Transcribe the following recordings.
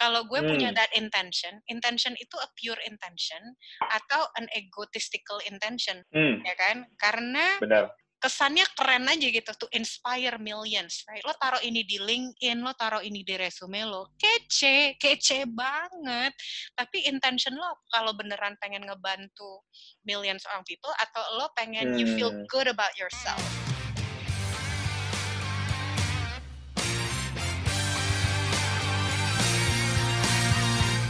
Kalau gue punya that intention itu a pure intention atau an egotistical intention, ya kan? Karena benar. Kesannya keren aja gitu, to inspire millions, right? Lo taruh ini di LinkedIn, lo taruh ini di resume lo, kece banget. Tapi intention lo kalau beneran pengen ngebantu millions orang people atau lo pengen you feel good about yourself.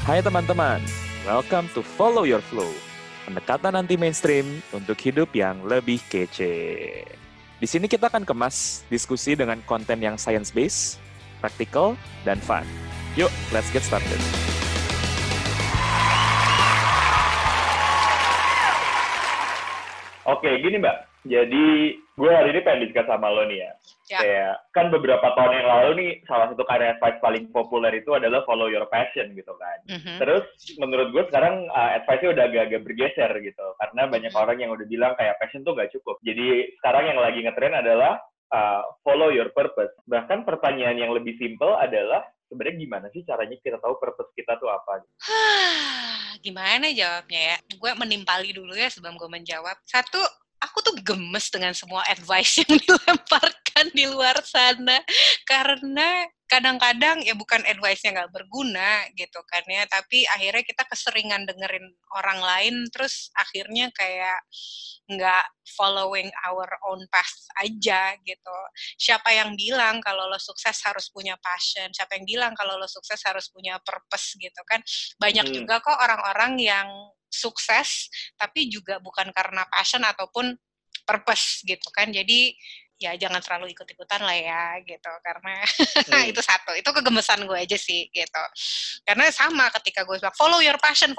Hai teman-teman, welcome to Follow Your Flow, pendekatan anti-mainstream untuk hidup yang lebih kece. Di sini kita akan kemas diskusi dengan konten yang science-based, practical, dan fun. Yuk, let's get started. Oke, gini Mbak. Jadi, gue hari ini pengen discuss sama lo nih ya. Kayak, kan beberapa tahun yang lalu nih, salah satu career advice paling populer itu adalah follow your passion gitu kan. Mm-hmm. Terus, menurut gue sekarang advice-nya udah agak-agak bergeser gitu. Karena banyak orang yang udah bilang kayak passion tuh gak cukup. Jadi, sekarang yang lagi ngetren adalah follow your purpose. Bahkan pertanyaan yang lebih simple adalah, sebenarnya gimana sih caranya kita tahu purpose kita tuh apa? Gimana jawabnya ya? Gue menimpali dulu ya sebelum gue menjawab. Satu, aku tuh gemes dengan semua advice yang dilemparkan di luar sana. Karena kadang-kadang ya bukan advice-nya nggak berguna gitu kan ya. Tapi akhirnya kita keseringan dengerin orang lain. Terus akhirnya kayak nggak following our own path aja gitu. Siapa yang bilang kalau lo sukses harus punya passion? Siapa yang bilang kalau lo sukses harus punya purpose gitu kan? Banyak juga kok orang-orang yang sukses, tapi juga bukan karena passion ataupun purpose gitu kan. Jadi ya jangan terlalu ikut-ikutan lah ya gitu, karena itu satu, itu kegemesan gue aja sih gitu. Karena sama ketika gue bilang follow your passion,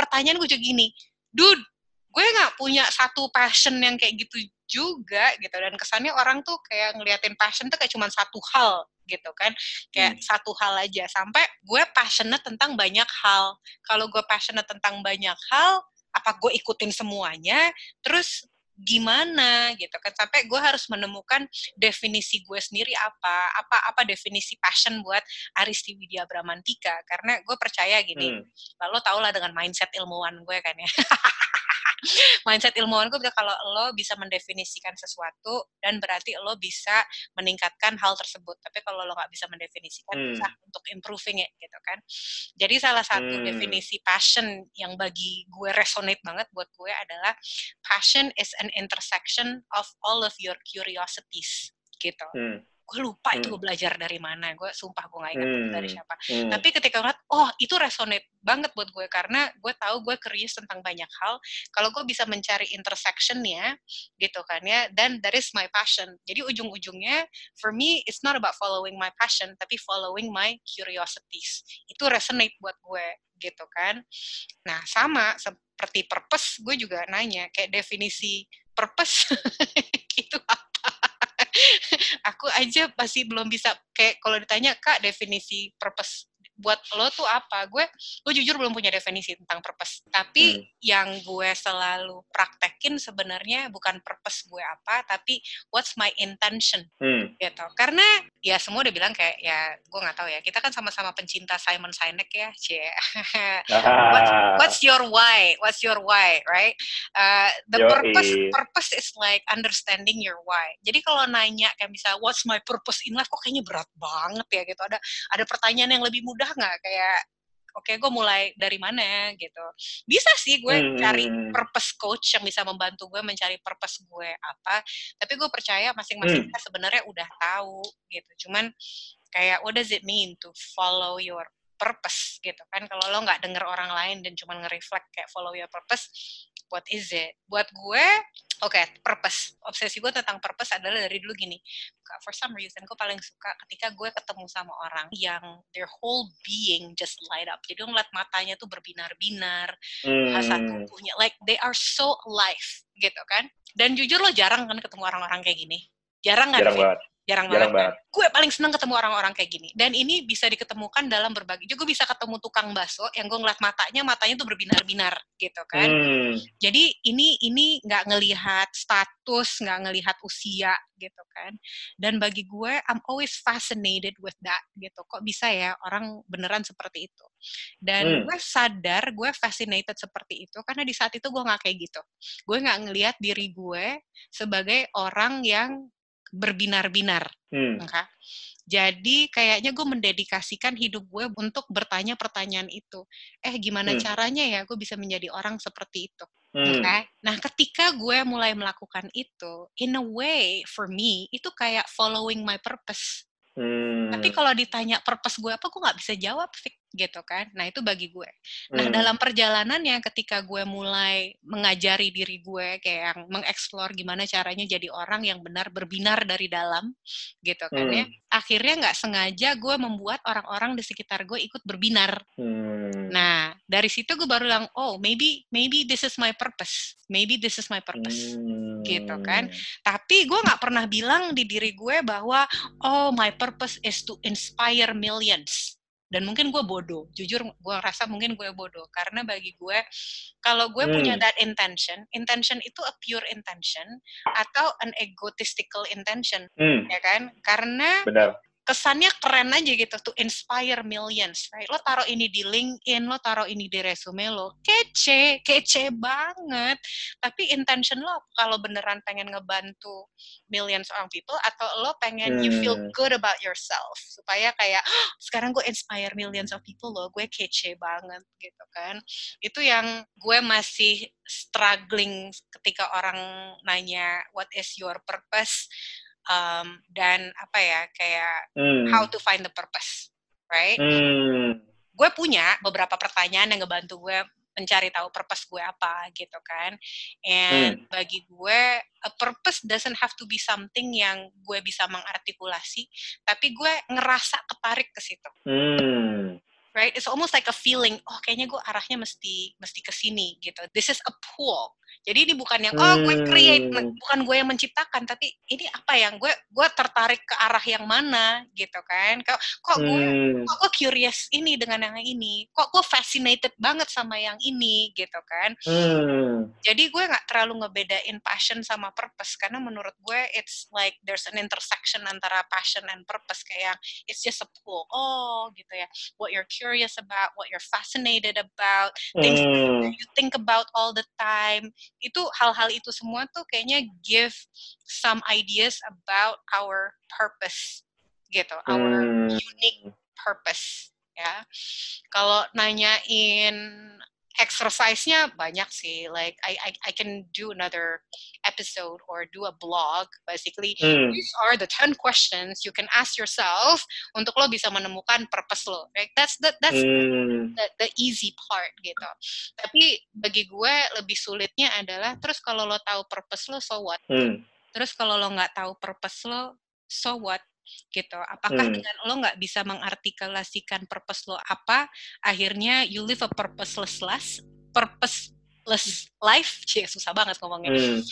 pertanyaan gue juga gini, dude, gue nggak punya satu passion yang kayak gitu juga gitu. Dan kesannya orang tuh kayak ngeliatin passion tuh kayak cuma satu hal gitu kan, kayak satu hal aja. Sampai gue passionate tentang banyak hal. Kalau gue passionate tentang banyak hal, apa gue ikutin semuanya, terus gimana gitu kan. Sampai gue harus menemukan definisi gue sendiri apa definisi passion buat Aristi Widya Bramantika. Karena gue percaya gini, lalu tau lah dengan mindset ilmuwan gue kan ya. Mindset ilmuwan gue bilang kalau lo bisa mendefinisikan sesuatu dan berarti lo bisa meningkatkan hal tersebut. Tapi kalau lo nggak bisa mendefinisikan, susah untuk improving ya gitu kan. Jadi salah satu definisi passion yang bagi gue resonate banget buat gue adalah passion is an intersection of all of your curiosities gitu. Gue lupa itu gue belajar dari mana, gue sumpah gue gak ingat dari siapa. Tapi ketika ngeliat, oh itu resonate banget buat gue, karena gue tahu gue curious tentang banyak hal. Kalau gue bisa mencari intersection-nya, gitu kan ya, then that is my passion. Jadi ujung-ujungnya, for me, it's not about following my passion, tapi following my curiosities. Itu resonate buat gue, gitu kan. Nah, sama seperti purpose, gue juga nanya, kayak definisi purpose, gitu apa? Aku aja masih belum bisa, kayak kalau ditanya, Kak, definisi purpose buat lo tuh apa? Gue jujur belum punya definisi tentang purpose. Tapi yang gue selalu praktekin sebenarnya bukan purpose gue apa, tapi what's my intention gitu. Karena ya semua udah bilang kayak, ya gue nggak tahu ya, kita kan sama-sama pencinta Simon Sinek ya, what's your why, right? Purpose is like understanding your why. Jadi kalau nanya kayak misalnya what's my purpose in life, kok kayaknya berat banget ya gitu. Ada pertanyaan yang lebih mudah nggak, kayak oke, gue mulai dari mana gitu. Bisa sih gue cari purpose coach yang bisa membantu gue mencari purpose gue apa, tapi gue percaya masing-masing kita sebenarnya udah tahu gitu. Cuman kayak what does it mean to follow your purpose gitu kan. Kalau lo nggak denger orang lain dan cuman nge-reflect kayak follow your purpose, what is it? Buat gue, oke, purpose. Obsesi gue tentang purpose adalah dari dulu gini. For some reason, gue paling suka ketika gue ketemu sama orang yang their whole being just light up. Jadi ngeliat matanya tuh berbinar-binar, bahasa tubuhnya, like they are so alive, gitu kan. Dan jujur lo jarang kan ketemu orang-orang kayak gini. Jarang banget. Jarang banget. Gue paling seneng ketemu orang-orang kayak gini. Dan ini bisa diketemukan dalam berbagai. Juga bisa ketemu tukang bakso yang gue ngeliat matanya tuh berbinar-binar gitu kan. Jadi ini nggak ngelihat status, nggak ngelihat usia gitu kan. Dan bagi gue, I'm always fascinated with that gitu. Kok bisa ya orang beneran seperti itu? Dan gue sadar gue fascinated seperti itu karena di saat itu gue nggak kayak gitu. Gue nggak ngelihat diri gue sebagai orang yang berbinar-binar. Maka, jadi kayaknya gue mendedikasikan hidup gue untuk bertanya pertanyaan itu. Gimana caranya ya gue bisa menjadi orang seperti itu? Okay? Nah, ketika gue mulai melakukan itu, in a way for me, itu kayak following my purpose. Tapi kalau ditanya purpose gue apa, gue nggak bisa jawab gitu kan. Nah, itu bagi gue. Nah, dalam perjalanannya ketika gue mulai mengajari diri gue kayak yang mengeksplor gimana caranya jadi orang yang benar berbinar dari dalam gitu kan ya. Akhirnya nggak sengaja gue membuat orang-orang di sekitar gue ikut berbinar. Nah, dari situ gue baru bilang, oh maybe this is my purpose. Maybe this is my purpose. Gitu kan. Tapi gue nggak pernah bilang di diri gue bahwa, oh my purpose is to inspire millions. Dan mungkin gue bodoh, jujur gue rasa mungkin gue bodoh, karena bagi gue, kalau gue punya that intention itu a pure intention, atau an egotistical intention, ya kan? Karena kesannya keren aja gitu, to inspire millions, right? Lo taruh ini di LinkedIn, lo taruh ini di resume lo, kece banget. Tapi intention lo, kalau beneran pengen ngebantu millions orang people, atau lo pengen you feel good about yourself, supaya kayak, sekarang gue inspire millions of people lo, gue kece banget gitu kan. Itu yang gue masih struggling ketika orang nanya, what is your purpose? Dan apa ya, kayak how to find the purpose, right? Gue punya beberapa pertanyaan yang ngebantu gue mencari tahu purpose gue apa gitu kan. And bagi gue, a purpose doesn't have to be something yang gue bisa mengartikulasi, tapi gue ngerasa ketarik ke situ. Right? It's almost like a feeling, oh kayaknya gue arahnya mesti ke sini gitu. This is a pull. Jadi ini bukan yang oh gue create, bukan gue yang menciptakan, tapi ini apa yang gue tertarik ke arah yang mana gitu kan. Kok gue curious ini dengan yang ini, kok gue fascinated banget sama yang ini gitu kan. Jadi gue nggak terlalu ngebedain passion sama purpose, karena menurut gue it's like there's an intersection antara passion and purpose, kayak it's just a pull. Oh gitu ya, what you're curious about, what you're fascinated about, things that you think about all the time. Itu hal-hal itu semua tuh kayaknya give some ideas about our purpose gitu, our unique purpose ya. Kalau nanyain exercise-nya banyak sih, like I can do another episode or do a blog. Basically these are the 10 questions you can ask yourself untuk lo bisa menemukan purpose lo, right? That's the easy part gitu. Tapi bagi gue lebih sulitnya adalah, terus kalau lo tahu purpose lo, so what? Terus kalau lo nggak tahu purpose lo, so what? Gitu. Apakah dengan lo nggak bisa mengartikulasikan purpose lo apa, akhirnya you live a purposeless life? Susah banget ngomongnya.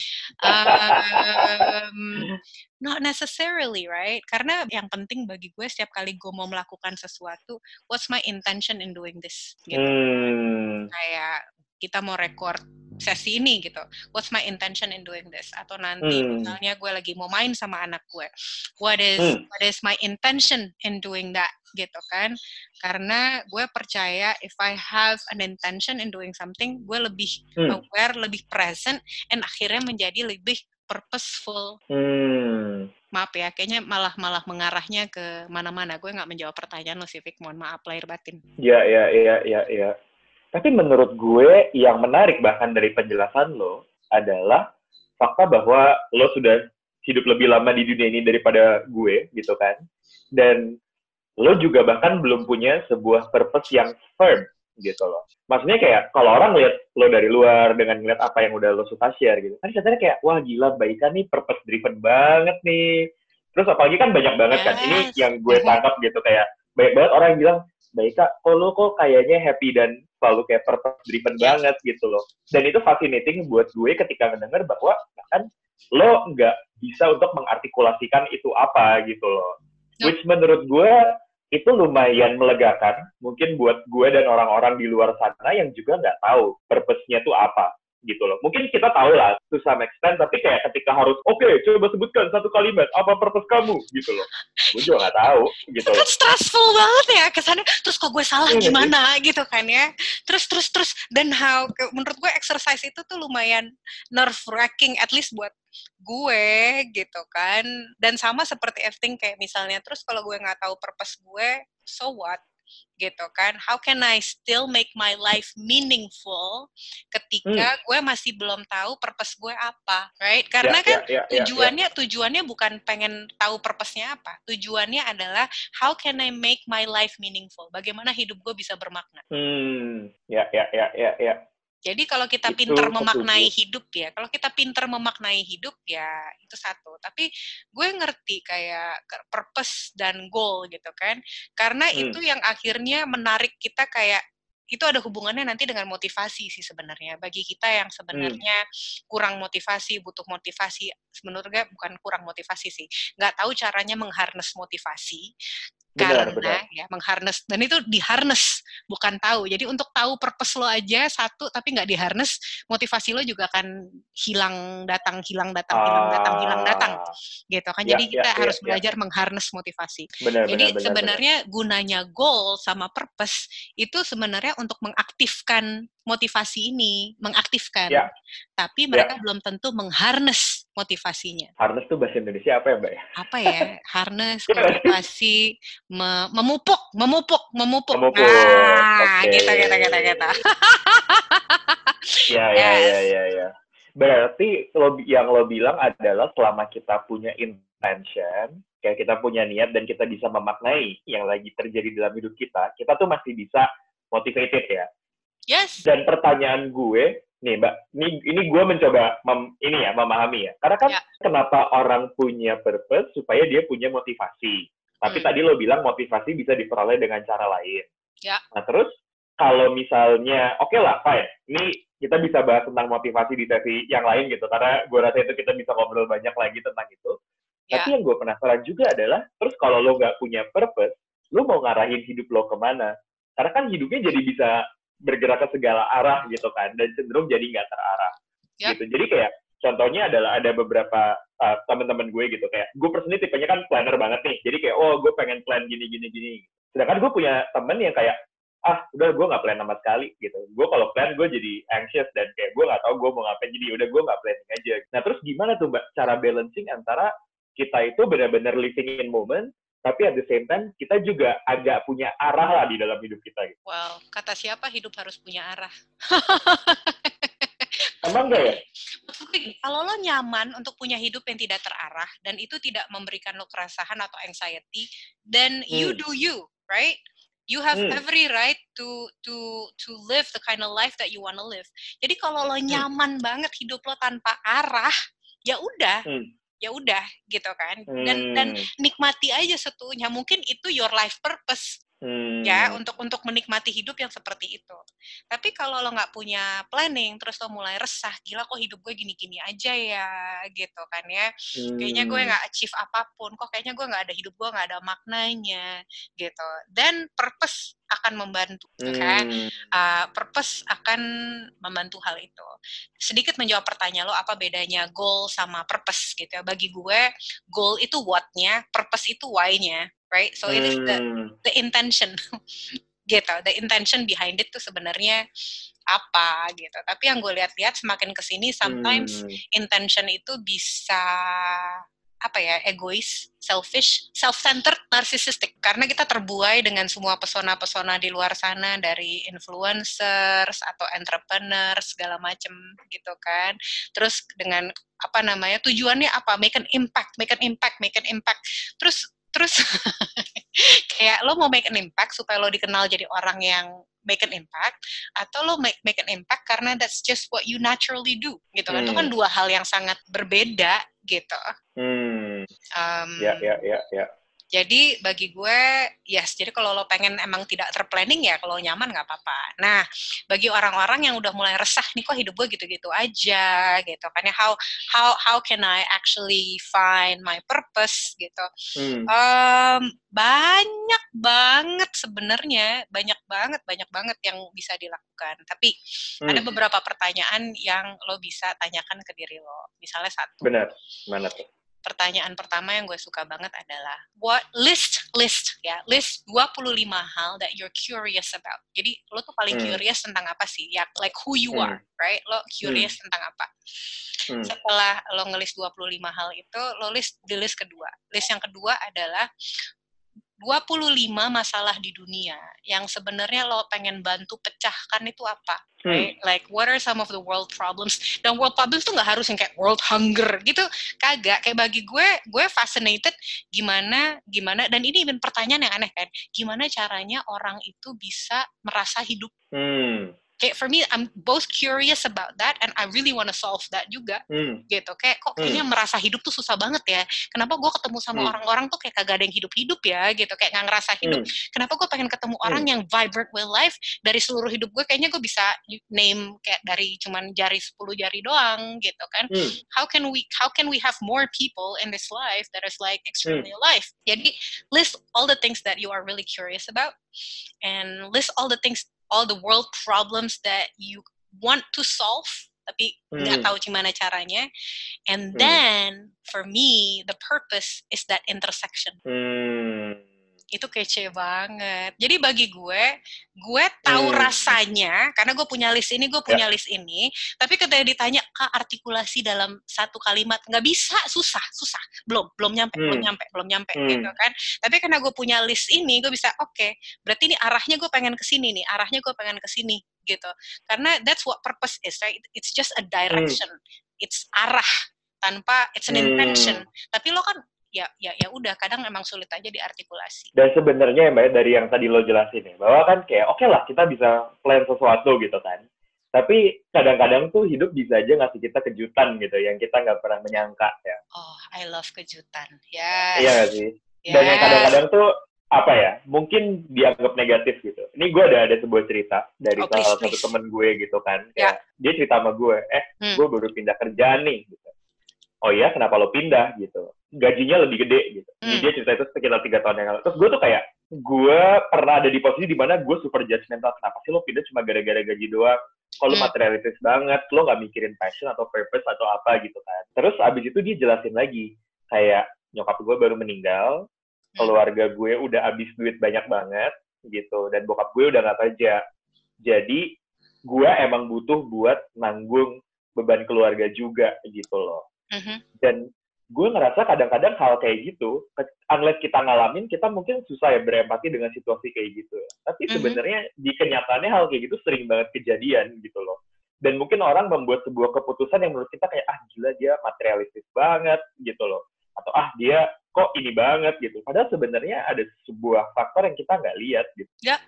Not necessarily, right? Karena yang penting bagi gue setiap kali gue mau melakukan sesuatu, what's my intention in doing this? Gitu. Kayak kita mau record sesi ini gitu, what's my intention in doing this? Atau nanti misalnya gue lagi mau main sama anak gue, what is my intention in doing that? Gitu kan? Karena gue percaya if I have an intention in doing something, gue lebih aware, lebih present, and akhirnya menjadi lebih purposeful. Maaf ya, kayaknya malah mengarahnya ke mana-mana. Gue nggak menjawab pertanyaan lo sih, Vic. Mohon maaf lahir batin. Iya. Tapi menurut gue yang menarik bahkan dari penjelasan lo adalah fakta bahwa lo sudah hidup lebih lama di dunia ini daripada gue, gitu kan. Dan lo juga bahkan belum punya sebuah purpose yang firm, gitu loh. Maksudnya kayak, kalau orang lihat lo dari luar dengan ngeliat apa yang udah lo suka share, gitu. Kan katanya kayak, wah gila, Baika nih purpose-driven banget nih. Terus apalagi kan banyak banget kan, ini yang gue tangkap gitu, kayak banyak banget orang yang bilang, Mbak Ika, kok kayaknya happy dan selalu kayak purpose-driven banget gitu loh. Dan itu fascinating buat gue ketika mendengar bahwa kan lo nggak bisa untuk mengartikulasikan itu apa gitu loh. Which menurut gue itu lumayan melegakan mungkin buat gue dan orang-orang di luar sana yang juga nggak tahu purpose-nya tuh apa gitu loh. Mungkin kita tahu lah to some extent, tapi kayak ketika harus oke, coba sebutkan satu kalimat apa purpose kamu gitu loh. Gue juga nggak tahu gitu loh. Kan stressful banget ya kesannya. Terus kok gue salah gimana gitu kan ya. Terus dan how menurut gue exercise itu tuh lumayan nerve-wracking at least buat gue gitu kan. Dan sama seperti acting kayak misalnya terus kalau gue nggak tahu purpose gue, so what? Gitu kan, how can I still make my life meaningful ketika gue masih belum tahu purpose gue apa, right? Karena tujuannya bukan pengen tahu purpose-nya apa, tujuannya adalah how can I make my life meaningful, bagaimana hidup gue bisa bermakna. Jadi kalau kita pintar memaknai hidup ya, itu satu. Tapi gue ngerti kayak purpose dan goal gitu kan. Karena itu yang akhirnya menarik kita kayak, itu ada hubungannya nanti dengan motivasi sih sebenarnya. Bagi kita yang sebenarnya kurang motivasi, butuh motivasi, menurut gue bukan kurang motivasi sih. Nggak tahu caranya mengharness motivasi. Benar. Ya mengharness, dan itu diharness bukan tahu. Jadi untuk tahu purpose lo aja satu tapi nggak diharness, motivasi lo juga akan hilang datang gitu kan. Jadi kita harus belajar mengharness motivasi. Jadi sebenarnya gunanya goal sama purpose itu sebenarnya untuk mengaktifkan motivasi ini, tapi mereka belum tentu mengharness motivasinya. Harness tuh bahasa Indonesia apa ya, Mbak? Apa ya? Harness, motivasi, memupuk. Gitu. Ya. Berarti yang lo bilang adalah selama kita punya intention, kayak kita punya niat dan kita bisa memaknai yang lagi terjadi dalam hidup kita tuh masih bisa motivated ya. Yes. Dan pertanyaan gue, nih Mbak, ini gue mencoba memahami ya. Karena kan kenapa orang punya purpose supaya dia punya motivasi. Tapi tadi lo bilang motivasi bisa diperoleh dengan cara lain. Ya. Nah terus kalau misalnya, fine. Ini kita bisa bahas tentang motivasi di sesi yang lain gitu. Karena gue rasa itu kita bisa ngobrol banyak lagi tentang itu. Ya. Tapi yang gue penasaran juga adalah, terus kalau lo nggak punya purpose, lo mau ngarahin hidup lo kemana? Karena kan hidupnya jadi bisa bergerak ke segala arah gitu kan, dan cenderung jadi nggak terarah gitu. Jadi kayak contohnya adalah ada beberapa teman-teman gue gitu, kayak gue personally tipenya kan planner banget nih, jadi kayak gue pengen plan gini, sedangkan gue punya temen yang kayak udah gue nggak plan sama sekali gitu, gue kalau plan gue jadi anxious dan kayak gue nggak tahu gue mau ngapain, jadi udah gue nggak planning aja. Nah terus gimana tuh Mbak cara balancing antara kita itu benar-benar living in moment, tapi at the same time, kita juga agak punya arah lah di dalam hidup kita. Gitu. Wow, kata siapa hidup harus punya arah? Emang gak ya? Kalau lo nyaman untuk punya hidup yang tidak terarah, dan itu tidak memberikan lo keresahan atau anxiety, then you do you, right? You have every right to live the kind of life that you wanna live. Jadi kalau lo nyaman banget hidup lo tanpa arah, ya udah. Ya udah gitu kan, dan nikmati aja setunya, mungkin itu your life purpose ya, untuk menikmati hidup yang seperti itu. Tapi kalau lo nggak punya planning, terus lo mulai resah, gila kok hidup gue gini-gini aja ya gitu kan ya, kayaknya gue nggak achieve apapun, kok kayaknya gue nggak ada hidup, gue nggak ada maknanya gitu. Dan purpose akan membantu, kan? Purpose akan membantu hal itu. Sedikit menjawab pertanyaan lo, apa bedanya goal sama purpose gitu ya? Bagi gue, goal itu what-nya, purpose itu why-nya, right? So it is the intention, gitu. The intention behind it tuh sebenarnya apa gitu. Tapi yang gue lihat-lihat semakin kesini, sometimes intention itu bisa egois, selfish, self-centered, narcissistic. Karena kita terbuai dengan semua pesona-pesona di luar sana, dari influencers atau entrepreneur, segala macem gitu kan. Terus dengan, tujuannya apa? Make an impact. Terus kayak lo mau make an impact supaya lo dikenal jadi orang yang make an impact, atau lo make an impact karena that's just what you naturally do gitu kan. Itu kan dua hal yang sangat berbeda gitu. Jadi bagi gue, yes, jadi kalau lo pengen emang tidak terplanning ya, kalau nyaman nggak apa-apa. Nah, bagi orang-orang yang udah mulai resah, nih kok hidup gue gitu-gitu aja, gitu kan ya, how can I actually find my purpose, gitu. Banyak banget sebenarnya, banyak banget yang bisa dilakukan. Tapi ada beberapa pertanyaan yang lo bisa tanyakan ke diri lo. Misalnya satu. Benar, mana tuh? Pertanyaan pertama yang gue suka banget adalah what list 25 hal that you're curious about. Jadi lo tuh paling curious tentang apa sih? Ya like who you are, right? Lo curious tentang apa? Setelah lo ngelist 25 hal itu, lo list di list kedua. List yang kedua adalah 25 masalah di dunia yang sebenarnya lo pengen bantu pecahkan itu apa? Right? Like, what are some of the world problems? Dan world problems tuh nggak harus yang kayak world hunger gitu, kagak. Kayak bagi gue fascinated gimana. Dan ini even pertanyaan yang aneh kan, gimana caranya orang itu bisa merasa hidup? Kayak for me, I'm both curious about that and I really want to solve that juga, gitu. Kayak kok kayaknya merasa hidup tuh susah banget ya. Kenapa gue ketemu sama orang-orang tuh kayak kagak ada yang hidup-hidup ya, gitu. Kayak nggak ngerasa hidup. Kenapa gue pengen ketemu orang yang vibrant with life dari seluruh hidup gue? Kayaknya gue bisa name kayak dari cuman jari 10 jari doang, gitu kan. How can we have more people in this life that is like extremely alive? Jadi list all the things that you are really curious about and list all the things, all the world problems that you want to solve, tapi nggak tahu gimana caranya. And then, for me, the purpose is that intersection. Itu kece banget. Jadi bagi gue tahu rasanya, karena gue punya list ini, tapi ketika ditanya, Kak, artikulasi dalam satu kalimat, nggak bisa, susah. Belum nyampe, gitu kan. Tapi karena gue punya list ini, gue bisa, okay, berarti ini arahnya gue pengen kesini nih, gitu. Karena that's what purpose is, right? It's just a direction. It's arah, tanpa, it's an intention. Tapi lo kan, ya udah kadang emang sulit aja diartikulasi. Dan sebenarnya Mbak, dari yang tadi lo jelasin ya, bahwa kan kayak oke lah kita bisa plan sesuatu gitu kan, tapi kadang-kadang tuh hidup bisa aja ngasih kita kejutan gitu yang kita nggak pernah menyangka ya. Oh, I love kejutan. Yes. Iya nggak sih? Yes. Dan yang kadang-kadang tuh apa ya, mungkin dianggap negatif gitu. Ini gue ada sebuah cerita dari salah satu temen gue gitu kan, kayak dia cerita sama gue, gue baru pindah kerjaan nih gitu. Oh iya, kenapa lo pindah gitu? Gajinya lebih gede gitu. Jadi dia cerita itu sekitar 3 tahun yang lalu. Terus gue tuh kayak, gue pernah ada di posisi dimana gue super judgmental. Kenapa sih lo pindah cuma gara-gara gaji doang? Kok lo materialistis banget? Lo gak mikirin passion atau purpose atau apa gitu kan? Terus abis itu dia jelasin lagi. Kayak nyokap gue baru meninggal. Keluarga gue udah abis duit banyak banget gitu. Dan bokap gue udah gak kerja. Jadi gue emang butuh buat nanggung beban keluarga juga gitu loh. Dan gue ngerasa kadang-kadang hal kayak gitu, unless kita ngalamin, kita mungkin susah ya berempati dengan situasi kayak gitu ya. Tapi sebenarnya di kenyataannya hal kayak gitu sering banget kejadian gitu loh. Dan mungkin orang membuat sebuah keputusan yang menurut kita kayak, ah gila dia materialistis banget gitu loh. Atau ah dia kok ini banget gitu. Padahal sebenarnya ada sebuah faktor yang kita nggak lihat gitu. Yeah.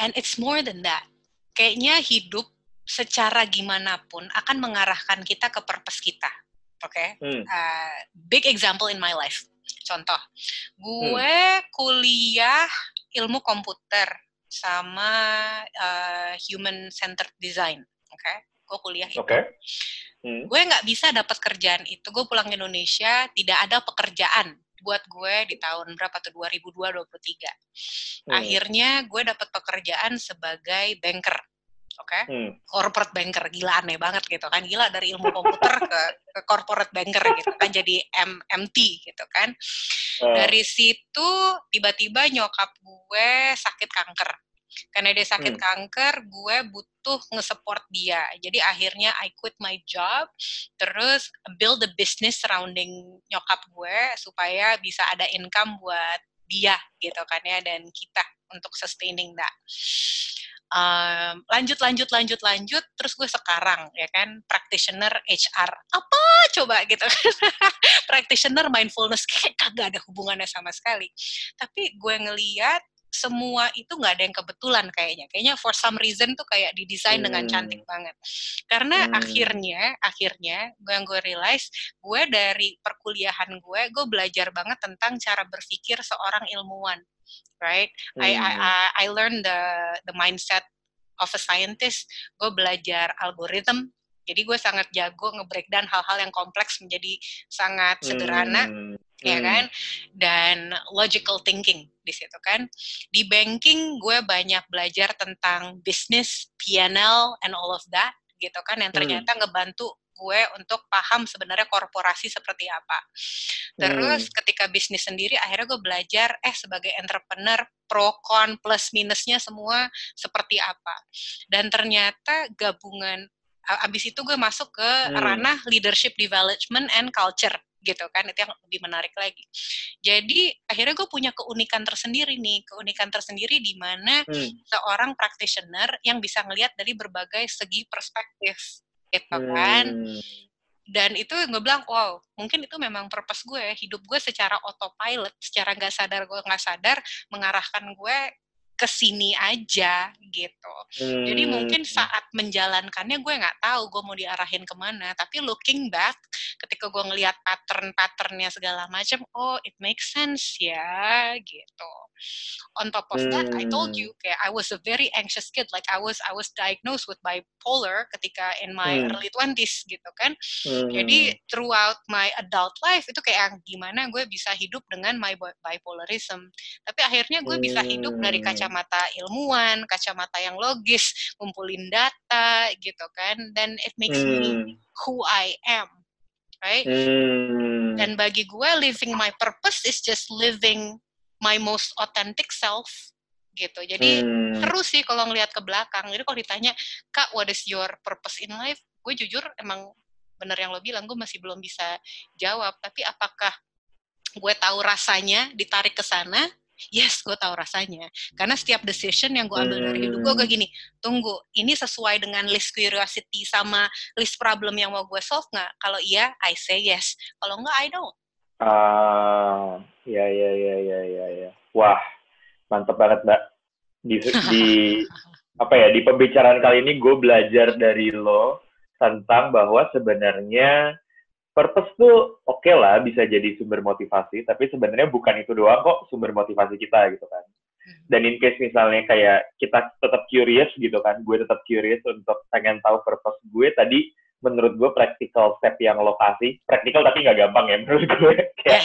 And it's more than that. Kayaknya hidup secara gimana pun akan mengarahkan kita ke purpose kita. Oke, big example in my life. Contoh, gue kuliah ilmu komputer sama human centered design. Oke, gue kuliah itu. Gue nggak bisa dapat kerjaan itu. Gue pulang ke Indonesia, tidak ada pekerjaan buat gue di tahun berapa tuh 2023. Akhirnya gue dapat pekerjaan sebagai banker. Oke, corporate banker, gila aneh banget gitu kan, gila dari ilmu komputer ke corporate banker gitu kan, jadi MT gitu kan. Dari situ tiba-tiba nyokap gue sakit kanker. Karena dia sakit kanker, gue butuh nge-support dia. Jadi akhirnya I quit my job, terus build the business surrounding nyokap gue supaya bisa ada income buat dia gitu kan ya, dan kita untuk sustaining that. Lanjut, terus gue sekarang ya kan practitioner HR apa coba gitu kan. Practitioner mindfulness kayak kagak ada hubungannya sama sekali, tapi gue ngeliat semua itu nggak ada yang kebetulan kayaknya. Kayaknya for some reason tuh kayak didesain dengan cantik banget. Karena akhirnya yang gue realize, gue dari perkuliahan gue belajar banget tentang cara berpikir seorang ilmuwan, right? I learned the mindset of a scientist. Gue belajar algoritma. Jadi gue sangat jago nge-breakdown hal-hal yang kompleks menjadi sangat sederhana, ya kan? Dan logical thinking di situ kan. Di banking gue banyak belajar tentang bisnis, P&L, and all of that, gitu kan? Yang ternyata ngebantu gue untuk paham sebenarnya korporasi seperti apa. Terus ketika bisnis sendiri, akhirnya gue belajar sebagai entrepreneur, pro, con, plus, minusnya semua seperti apa. Dan ternyata gabungan abis itu gue masuk ke ranah leadership development and culture gitu kan, itu yang lebih menarik lagi. Jadi akhirnya gue punya keunikan tersendiri di mana seorang practitioner yang bisa ngelihat dari berbagai segi perspektif gitu kan. Dan itu gue bilang, wow, mungkin itu memang purpose gue, hidup gue secara autopilot, secara nggak sadar mengarahkan gue kesini aja gitu. Jadi mungkin saat menjalankannya gue nggak tahu gue mau diarahin kemana, tapi looking back ketika gue ngelihat pattern-patternnya segala macam, oh it makes sense ya gitu. On top of that, I told you kayak I was a very anxious kid, like I was diagnosed with bipolar ketika in my early 20s gitu kan. Jadi throughout my adult life itu kayak gimana gue bisa hidup dengan my bipolarism, tapi akhirnya gue bisa hidup dari kacamata ilmuwan, kacamata yang logis, ngumpulin data gitu kan, dan it makes me who I am, right? Dan bagi gue living my purpose is just living my most authentic self gitu. Jadi terus sih kalau ngelihat ke belakang. Jadi kalau ditanya, Kak, what is your purpose in life? Gue jujur emang bener yang lo bilang, gue masih belum bisa jawab. Tapi apakah gue tahu rasanya ditarik ke sana? Yes, gue tahu rasanya. Karena setiap decision yang gue ambil dari hidup gue gini, tunggu, ini sesuai dengan list curiosity sama list problem yang mau gue solve nggak? Kalau iya, I say yes. Kalau nggak, I don't. Ya. Wah, mantep banget, Mbak. Di apa ya, di pembicaraan kali ini gue belajar dari lo tentang bahwa sebenarnya purpose tuh oke lah, bisa jadi sumber motivasi, tapi sebenarnya bukan itu doang kok sumber motivasi kita gitu kan. Dan in case misalnya kayak kita tetap curious gitu kan, gue tetap curious untuk pengen tahu purpose gue, tadi menurut gue practical step yang lokasi, practical tapi nggak gampang ya menurut gue, kayak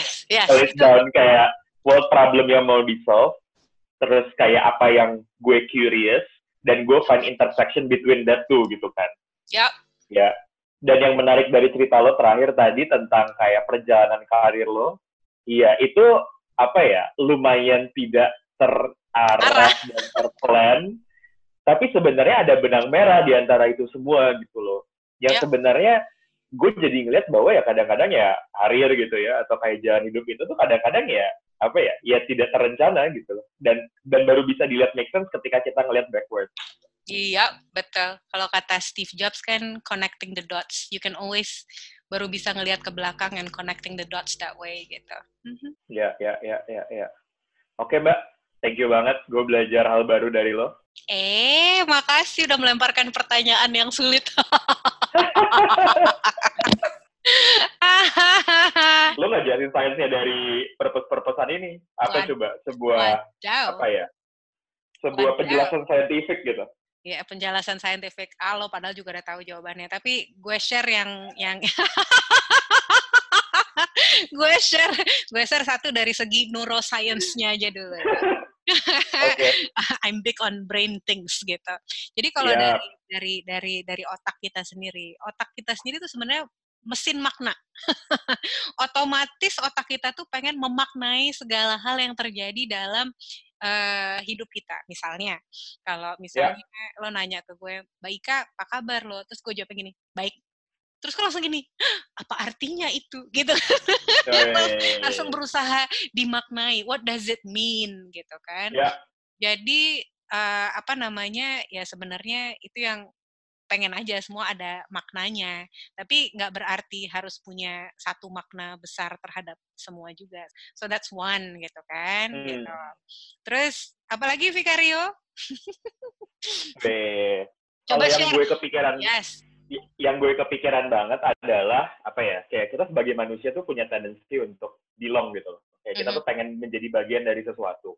list down kayak what problem yang mau di solve, terus kayak apa yang gue curious, dan gue find intersection between that two gitu kan. Ya. Dan yang menarik dari cerita lo terakhir tadi tentang kayak perjalanan karir lo, iya itu apa ya, lumayan tidak terarah dan terplan, tapi sebenarnya ada benang merah di antara itu semua gitu loh. Yang sebenarnya gue jadi ngeliat bahwa ya kadang-kadang ya karir gitu ya, atau kayak jalan hidup itu tuh kadang-kadang ya apa ya, ya tidak terencana gitu loh. Dan baru bisa dilihat make sense ketika kita ngeliat backward. Iya, betul. Kalau kata Steve Jobs kan, connecting the dots. You can always baru bisa ngelihat ke belakang and connecting the dots that way, gitu. Ya. Oke, Mbak. Thank you banget. Gue belajar hal baru dari lo. Makasih udah melemparkan pertanyaan yang sulit. Lo ngajarin sainsnya dari purpose-purposean ini. Apa coba? Sebuah penjelasan saintifik gitu. Ya, penjelasan saintifik. Lo padahal juga udah tahu jawabannya, tapi gue share yang gue share satu dari segi neuroscience-nya aja dulu. I'm big on brain things gitu. Jadi kalau dari otak kita sendiri. Otak kita sendiri itu sebenarnya mesin makna. Otomatis otak kita tuh pengen memaknai segala hal yang terjadi dalam hidup kita. Misalnya, kalau misalnya lo nanya ke gue, Mbak Ika, apa kabar lo? Terus gue jawabnya gini, baik. Terus gue langsung gini, apa artinya itu? Gitu. Langsung berusaha dimaknai. What does it mean? Gitu kan. Jadi, apa namanya, ya sebenarnya itu yang pengen aja semua ada maknanya, tapi nggak berarti harus punya satu makna besar terhadap semua juga. So that's one gitu kan. Gitu. Terus apalagi Vikario? Coba share. Yang gue kepikiran, yang gue kepikiran banget adalah apa ya? Kayak kita sebagai manusia tuh punya tendensi untuk belong gitu loh. Kayak kita tuh pengen menjadi bagian dari sesuatu.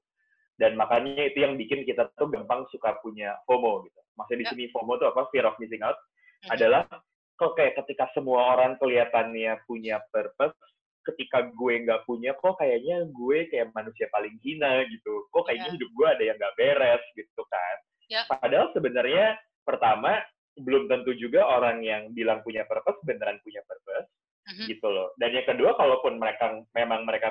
Dan makanya itu yang bikin kita tuh gampang suka punya FOMO gitu. Maksudnya di sini FOMO tuh apa? Fear of missing out. Adalah kok kayak ketika semua orang kelihatannya punya purpose, ketika gue nggak punya, kok kayaknya gue kayak manusia paling hina gitu. Kok kayaknya hidup gue ada yang nggak beres gitu kan. Padahal sebenarnya pertama, belum tentu juga orang yang bilang punya purpose beneran punya purpose gitu loh. Dan yang kedua, kalaupun mereka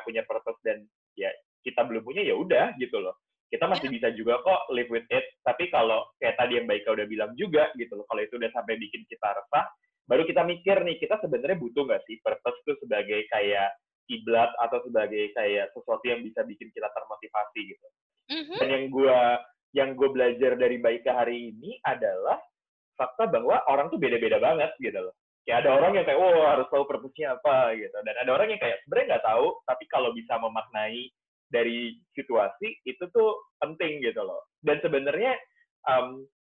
punya purpose dan ya kita belum punya, ya udah gitu loh. Kita masih bisa juga kok live with it. Tapi kalau kayak tadi yang Baika udah bilang juga gitu loh, kalau itu udah sampai bikin kita resah, baru kita mikir nih, kita sebenarnya butuh nggak sih purpose itu sebagai kayak kiblat atau sebagai kayak sesuatu yang bisa bikin kita termotivasi gitu. Dan yang gue belajar dari Baika hari ini adalah fakta bahwa orang tuh beda-beda banget gitu loh. Kayak ada orang yang kayak, oh harus tahu purpose-nya apa gitu. Dan ada orang yang kayak sebenarnya nggak tahu, tapi kalau bisa memaknai dari situasi itu tuh penting gitu loh. Dan sebenarnya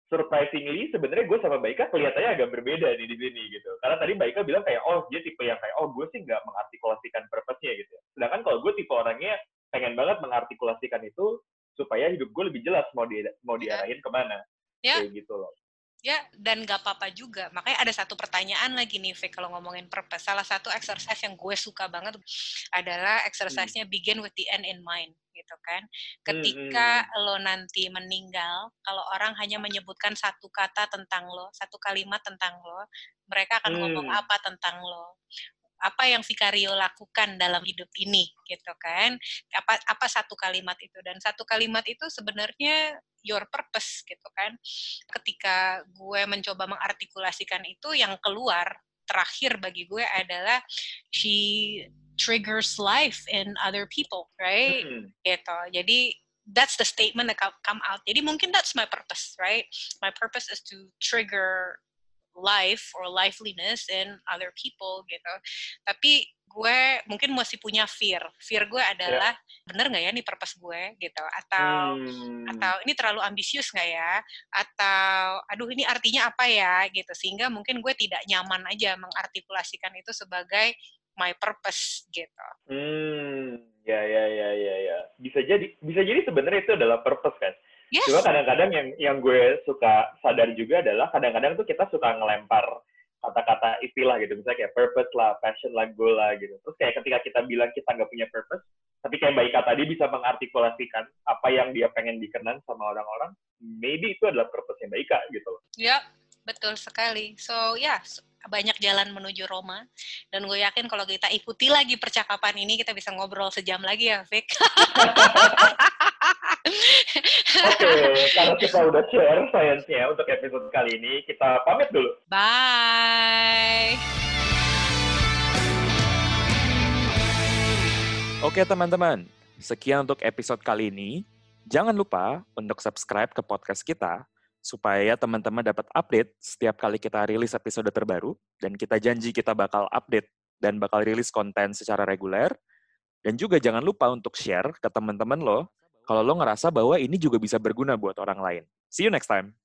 surprisingly sebenarnya gue sama Baika kelihatannya agak berbeda nih di sini gitu. Karena tadi Baika bilang kayak oh dia tipe yang kayak oh gue sih nggak mengartikulasikan purpose-nya gitu. Sedangkan kalau gue tipe orangnya pengen banget mengartikulasikan itu supaya hidup gue lebih jelas mau diarahin kemana kayak gitu loh. Ya, dan gak apa-apa juga. Makanya ada satu pertanyaan lagi nih, Vic, kalau ngomongin purpose. Salah satu exercise yang gue suka banget adalah exercise-nya begin with the end in mind, gitu kan. Ketika lo nanti meninggal, kalau orang hanya menyebutkan satu kata tentang lo, satu kalimat tentang lo, mereka akan ngomong apa tentang lo. Apa yang Vikario lakukan dalam hidup ini, gitu kan? Apa satu kalimat itu, dan satu kalimat itu sebenarnya your purpose, gitu kan? Ketika gue mencoba mengartikulasikan itu, yang keluar terakhir bagi gue adalah she triggers life in other people, right? Gitu. Jadi that's the statement that come out. Jadi mungkin that's my purpose, right? My purpose is to trigger life or liveliness in other people gitu. Tapi gue mungkin masih punya fear gue adalah bener nggak ya nih purpose gue gitu, atau ini terlalu ambisius nggak ya, atau aduh ini artinya apa ya gitu, sehingga mungkin gue tidak nyaman aja mengartikulasikan itu sebagai my purpose gitu. Ya bisa jadi sebenarnya itu adalah purpose kan. Cuma kadang-kadang yang gue suka sadar juga adalah kadang-kadang tuh kita suka ngelempar kata-kata istilah gitu. Misalnya kayak purpose lah, passion lah, goal lah gitu. Terus kayak ketika kita bilang kita nggak punya purpose, tapi kayak Baika tadi bisa mengartikulasikan apa yang dia pengen dikenan sama orang-orang, maybe itu adalah purpose-nya Baika gitu loh. Iya, betul sekali. So, banyak jalan menuju Roma. Dan gue yakin kalau kita ikuti lagi percakapan ini, kita bisa ngobrol sejam lagi ya, Vic. Oke, karena kita udah share science-nya untuk episode kali ini, kita pamit dulu. Bye. Oke teman-teman, sekian untuk episode kali ini. Jangan lupa untuk subscribe ke podcast kita supaya teman-teman dapat update setiap kali kita rilis episode terbaru, dan kita janji kita bakal update dan bakal rilis konten secara reguler. Dan juga jangan lupa untuk share ke teman-teman lo kalau lo ngerasa bahwa ini juga bisa berguna buat orang lain. See you next time.